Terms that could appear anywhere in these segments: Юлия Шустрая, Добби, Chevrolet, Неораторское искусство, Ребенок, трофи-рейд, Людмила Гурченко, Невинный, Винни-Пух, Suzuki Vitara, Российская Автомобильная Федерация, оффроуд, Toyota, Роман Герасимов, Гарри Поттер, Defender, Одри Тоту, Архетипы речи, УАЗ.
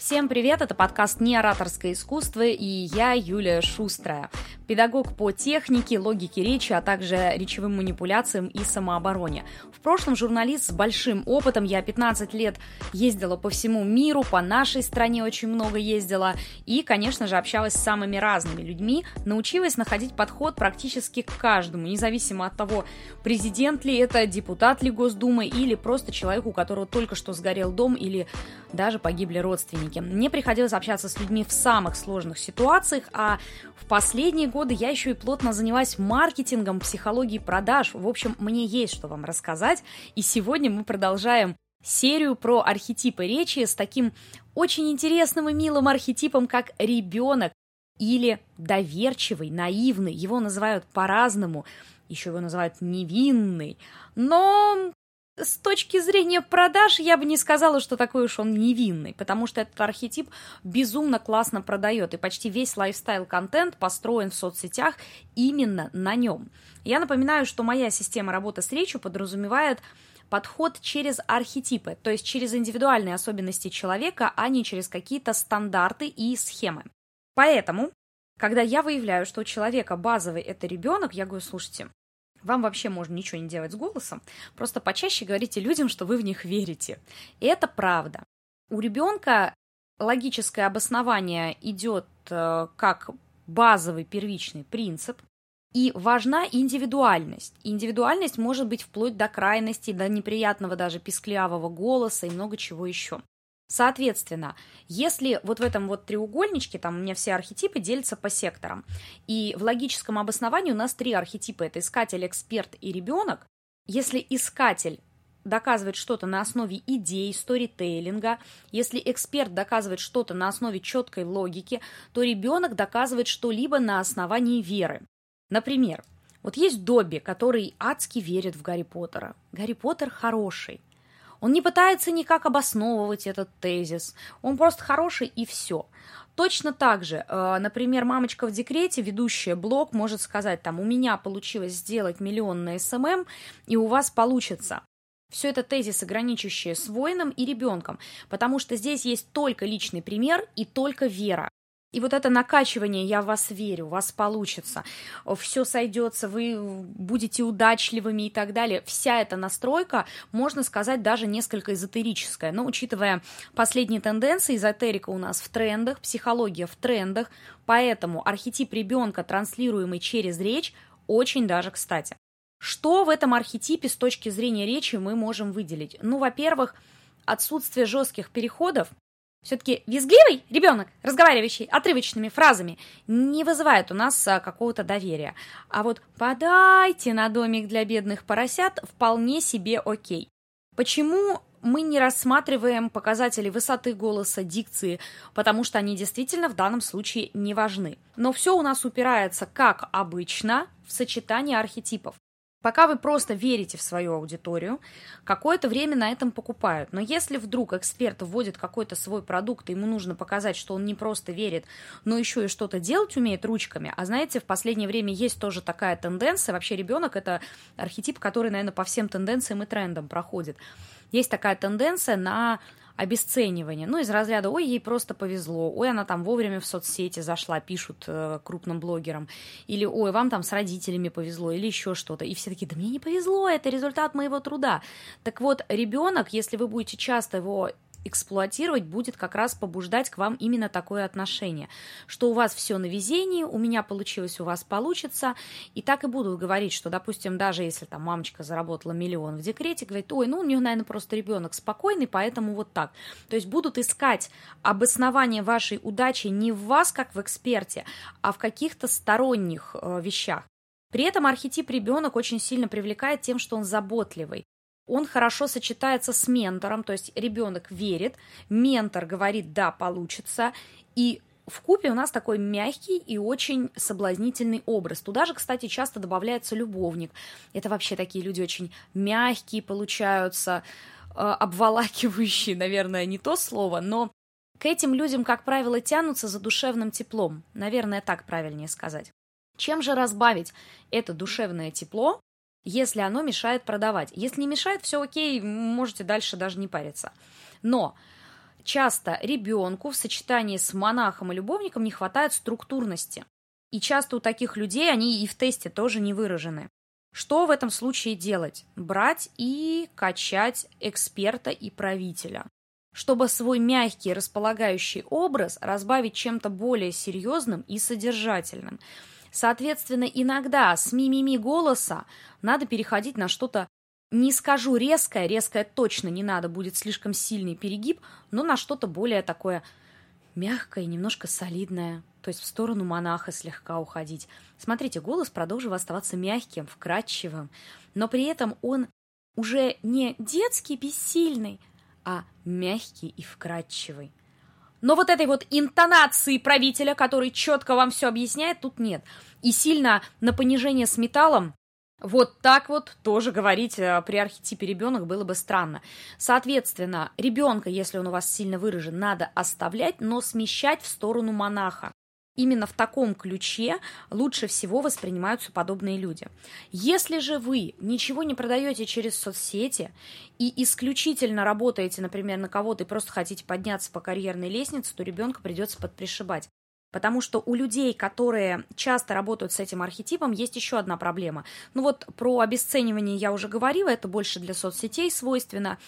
Всем привет, это подкаст «Неораторское искусство» и я, Юлия Шустрая, педагог по технике, логике речи, а также речевым манипуляциям и самообороне. В прошлом журналист с большим опытом, я 15 лет ездила по всему миру, по нашей стране очень много ездила и, конечно же, общалась с самыми разными людьми, научилась находить подход практически к каждому, независимо от того, президент ли это, депутат ли Госдумы или просто человек, у которого только что сгорел дом или даже погибли родственники. Мне приходилось общаться с людьми в самых сложных ситуациях, а в последние годы я еще и плотно занялась маркетингом, психологией продаж. В общем, мне есть что вам рассказать, и сегодня мы продолжаем серию про архетипы речи с таким очень интересным и милым архетипом, как ребенок или доверчивый, наивный. Его называют по-разному, еще его называют невинный, но... С точки зрения продаж я бы не сказала, что такой уж он невинный, потому что этот архетип безумно классно продает, и почти весь лайфстайл-контент построен в соцсетях именно на нем. Я напоминаю, что моя система работы с речью подразумевает подход через архетипы, то есть через индивидуальные особенности человека, а не через какие-то стандарты и схемы. Поэтому, когда я выявляю, что у человека базовый это ребенок, я говорю, слушайте, вам вообще можно ничего не делать с голосом, просто почаще говорите людям, что вы в них верите. И это правда. У ребенка логическое обоснование идет как базовый первичный принцип, и важна индивидуальность. Индивидуальность может быть вплоть до крайности, до неприятного даже писклявого голоса и много чего еще. Соответственно, если вот в этом вот треугольничке, там у меня все архетипы делятся по секторам, и в логическом обосновании у нас три архетипа – это искатель, эксперт и ребенок. Если искатель доказывает что-то на основе идей, сторитейлинга, если эксперт доказывает что-то на основе четкой логики, то ребенок доказывает что-либо на основании веры. Например, вот есть Добби, который адски верит в Гарри Поттера. Гарри Поттер хороший. Он не пытается никак обосновывать этот тезис, он просто хороший и все. Точно так же, например, мамочка в декрете, ведущая блог, может сказать, там, у меня получилось сделать миллион на СММ, и у вас получится. Все это тезисы, граничащие с воином и ребенком, потому что здесь есть только личный пример и только вера. И вот это накачивание «я в вас верю», «у вас получится», «все сойдется», «вы будете удачливыми» и так далее, вся эта настройка, можно сказать, даже несколько эзотерическая. Но учитывая последние тенденции, эзотерика у нас в трендах, психология в трендах, поэтому архетип ребенка, транслируемый через речь, очень даже кстати. Что в этом архетипе с точки зрения речи мы можем выделить? Ну, во-первых, отсутствие жестких переходов. Все-таки визгливый ребенок, разговаривающий отрывочными фразами, не вызывает у нас какого-то доверия. А вот «подайте на домик для бедных поросят» вполне себе окей. Почему мы не рассматриваем показатели высоты голоса, дикции? Потому что они действительно в данном случае не важны. Но все у нас упирается, как обычно, в сочетание архетипов. Пока вы просто верите в свою аудиторию, какое-то время на этом покупают. Но если вдруг эксперт вводит какой-то свой продукт, и ему нужно показать, что он не просто верит, но еще и что-то делать умеет ручками, а знаете, в последнее время есть тоже такая тенденция, вообще ребенок – это архетип, который, наверное, по всем тенденциям и трендам проходит. Есть такая тенденция на обесценивание, ну, из разряда «ой, ей просто повезло», «ой, она там вовремя в соцсети зашла», пишут крупным блогерам, или «ой, вам там с родителями повезло», или еще что-то, и все такие «да мне не повезло, это результат моего труда». Так вот, ребенок, если вы будете часто его эксплуатировать, будет как раз побуждать к вам именно такое отношение, что у вас все на везении, у меня получилось, у вас получится, и так и будут говорить, что, допустим, даже если там мамочка заработала миллион в декрете, говорит, ой, ну у нее, наверное, просто ребенок спокойный, поэтому вот так. То есть будут искать обоснование вашей удачи не в вас, как в эксперте, а в каких-то сторонних вещах. При этом архетип ребенок очень сильно привлекает тем, что он заботливый. Он хорошо сочетается с ментором, то есть ребенок верит, ментор говорит, да, получится, и вкупе у нас такой мягкий и очень соблазнительный образ. Туда же, кстати, часто добавляется любовник. Это вообще такие люди очень мягкие получаются, обволакивающие, наверное, не то слово, но к этим людям, как правило, тянутся за душевным теплом, наверное, так правильнее сказать. Чем же разбавить это душевное тепло, если оно мешает продавать? Если не мешает, все окей, можете дальше даже не париться. Но часто ребенку в сочетании с монахом и любовником не хватает структурности. И часто у таких людей они и в тесте тоже не выражены. Что в этом случае делать? Брать и качать эксперта и правителя, чтобы свой мягкий, располагающий образ разбавить чем-то более серьезным и содержательным. Соответственно, иногда с мимими голоса надо переходить на что-то, не скажу резкое, резкое точно не надо, будет слишком сильный перегиб, но на что-то более такое мягкое, немножко солидное, то есть в сторону монаха слегка уходить. Смотрите, голос продолжил оставаться мягким, вкрадчивым, но при этом он уже не детский, бессильный, а мягкий и вкрадчивый. Но вот этой вот интонации правителя, который четко вам все объясняет, тут нет. И сильно на понижение с металлом вот так вот тоже говорить при архетипе ребенок было бы странно. Соответственно, ребенка, если он у вас сильно выражен, надо оставлять, но смещать в сторону монаха. Именно в таком ключе лучше всего воспринимаются подобные люди. Если же вы ничего не продаете через соцсети и исключительно работаете, например, на кого-то и просто хотите подняться по карьерной лестнице, то ребенка придется подпришибать. Потому что у людей, которые часто работают с этим архетипом, есть еще одна проблема. Ну вот про обесценивание я уже говорила, это больше для соцсетей свойственно,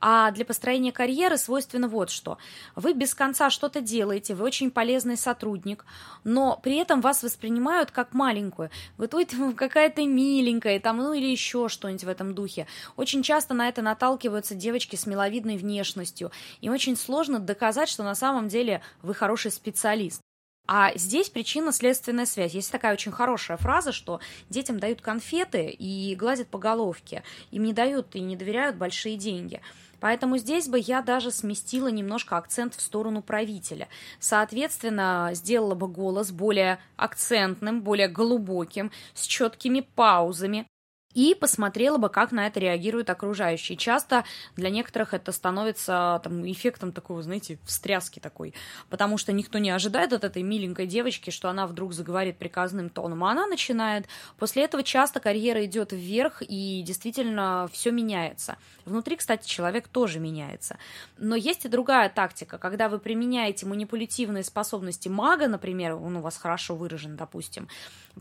а для построения карьеры свойственно вот что. Вы без конца что-то делаете, вы очень полезный сотрудник, но при этом вас воспринимают как маленькую. Вот ой, ты какая-то миленькая, там, ну или еще что-нибудь в этом духе. Очень часто на это наталкиваются девочки с миловидной внешностью. Им очень сложно доказать, что на самом деле вы хороший специалист. А здесь причинно-следственная связь. Есть такая очень хорошая фраза, что детям дают конфеты и гладят по головке. Им не дают и не доверяют большие деньги. Поэтому здесь бы я даже сместила немножко акцент в сторону правителя. Соответственно, сделала бы голос более акцентным, более глубоким, с четкими паузами. И посмотрела бы, как на это реагируют окружающие. Часто для некоторых это становится там, эффектом такого, знаете, встряски такой. Потому что никто не ожидает от этой миленькой девочки, что она вдруг заговорит приказным тоном. А она начинает. После этого часто карьера идет вверх, и действительно все меняется. Внутри, кстати, человек тоже меняется. Но есть и другая тактика. Когда вы применяете манипулятивные способности мага, например, он у вас хорошо выражен, допустим,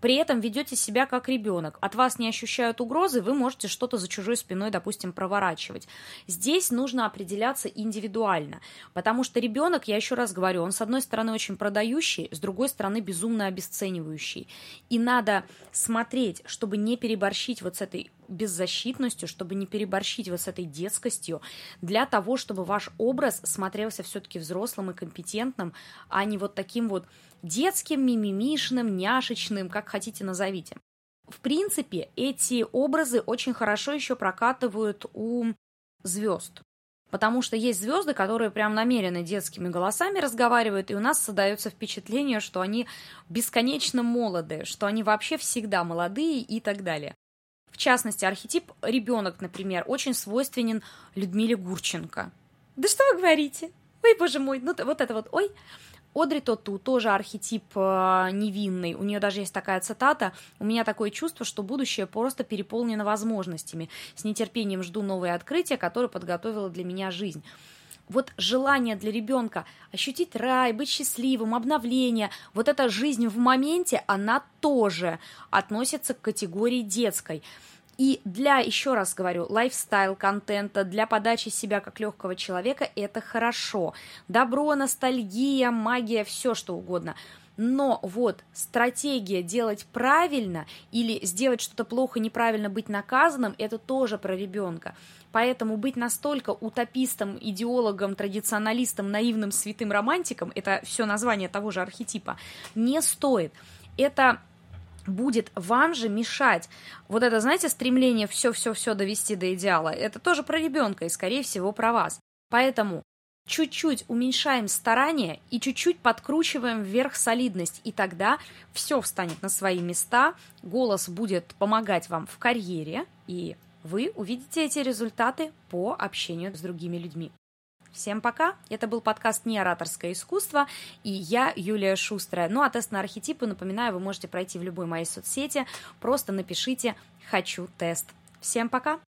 при этом ведете себя как ребенок. От вас не ощущают угрозы, вы можете что-то за чужой спиной, допустим, проворачивать. Здесь нужно определяться индивидуально, потому что ребенок, я еще раз говорю, он с одной стороны очень продающий, с другой стороны безумно обесценивающий. И надо смотреть, чтобы не переборщить вот с этой беззащитностью, чтобы не переборщить вот с этой детскостью, для того, чтобы ваш образ смотрелся все-таки взрослым и компетентным, а не вот таким вот детским, мимимишным, няшечным, как хотите назовите. В принципе, эти образы очень хорошо еще прокатывают у звезд, потому что есть звезды, которые прям намеренно детскими голосами разговаривают, и у нас создается впечатление, что они бесконечно молоды, что они вообще всегда молодые и так далее. В частности, архетип ребенок, например, очень свойственен Людмиле Гурченко. Да что вы говорите? Ой, боже мой, ну вот это вот, ой. Одри Тоту тоже архетип невинный, у нее даже есть такая цитата: «У меня такое чувство, что будущее просто переполнено возможностями. С нетерпением жду новые открытия, которые подготовила для меня жизнь». Вот желание для ребенка ощутить рай, быть счастливым, обновление, вот эта жизнь в моменте, она тоже относится к категории детской. И для, еще раз говорю, лайфстайл-контента, для подачи себя как легкого человека это хорошо. Добро, ностальгия, магия, все что угодно. Но вот стратегия делать правильно или сделать что-то плохо, неправильно, быть наказанным, это тоже про ребенка. Поэтому быть настолько утопистом, идеологом, традиционалистом, наивным, святым романтиком, это все название того же архетипа, не стоит. Это будет вам же мешать. Вот это, знаете, стремление все-все-все довести до идеала, это тоже про ребенка и, скорее всего, про вас. Поэтому чуть-чуть уменьшаем старания и чуть-чуть подкручиваем вверх солидность, и тогда все встанет на свои места, голос будет помогать вам в карьере, и вы увидите эти результаты по общению с другими людьми. Всем пока! Это был подкаст «Неораторское искусство», и я, Юлия Шустрая. Ну, а тест на архетипы, напоминаю, вы можете пройти в любой моей соцсети, просто напишите «Хочу тест». Всем пока!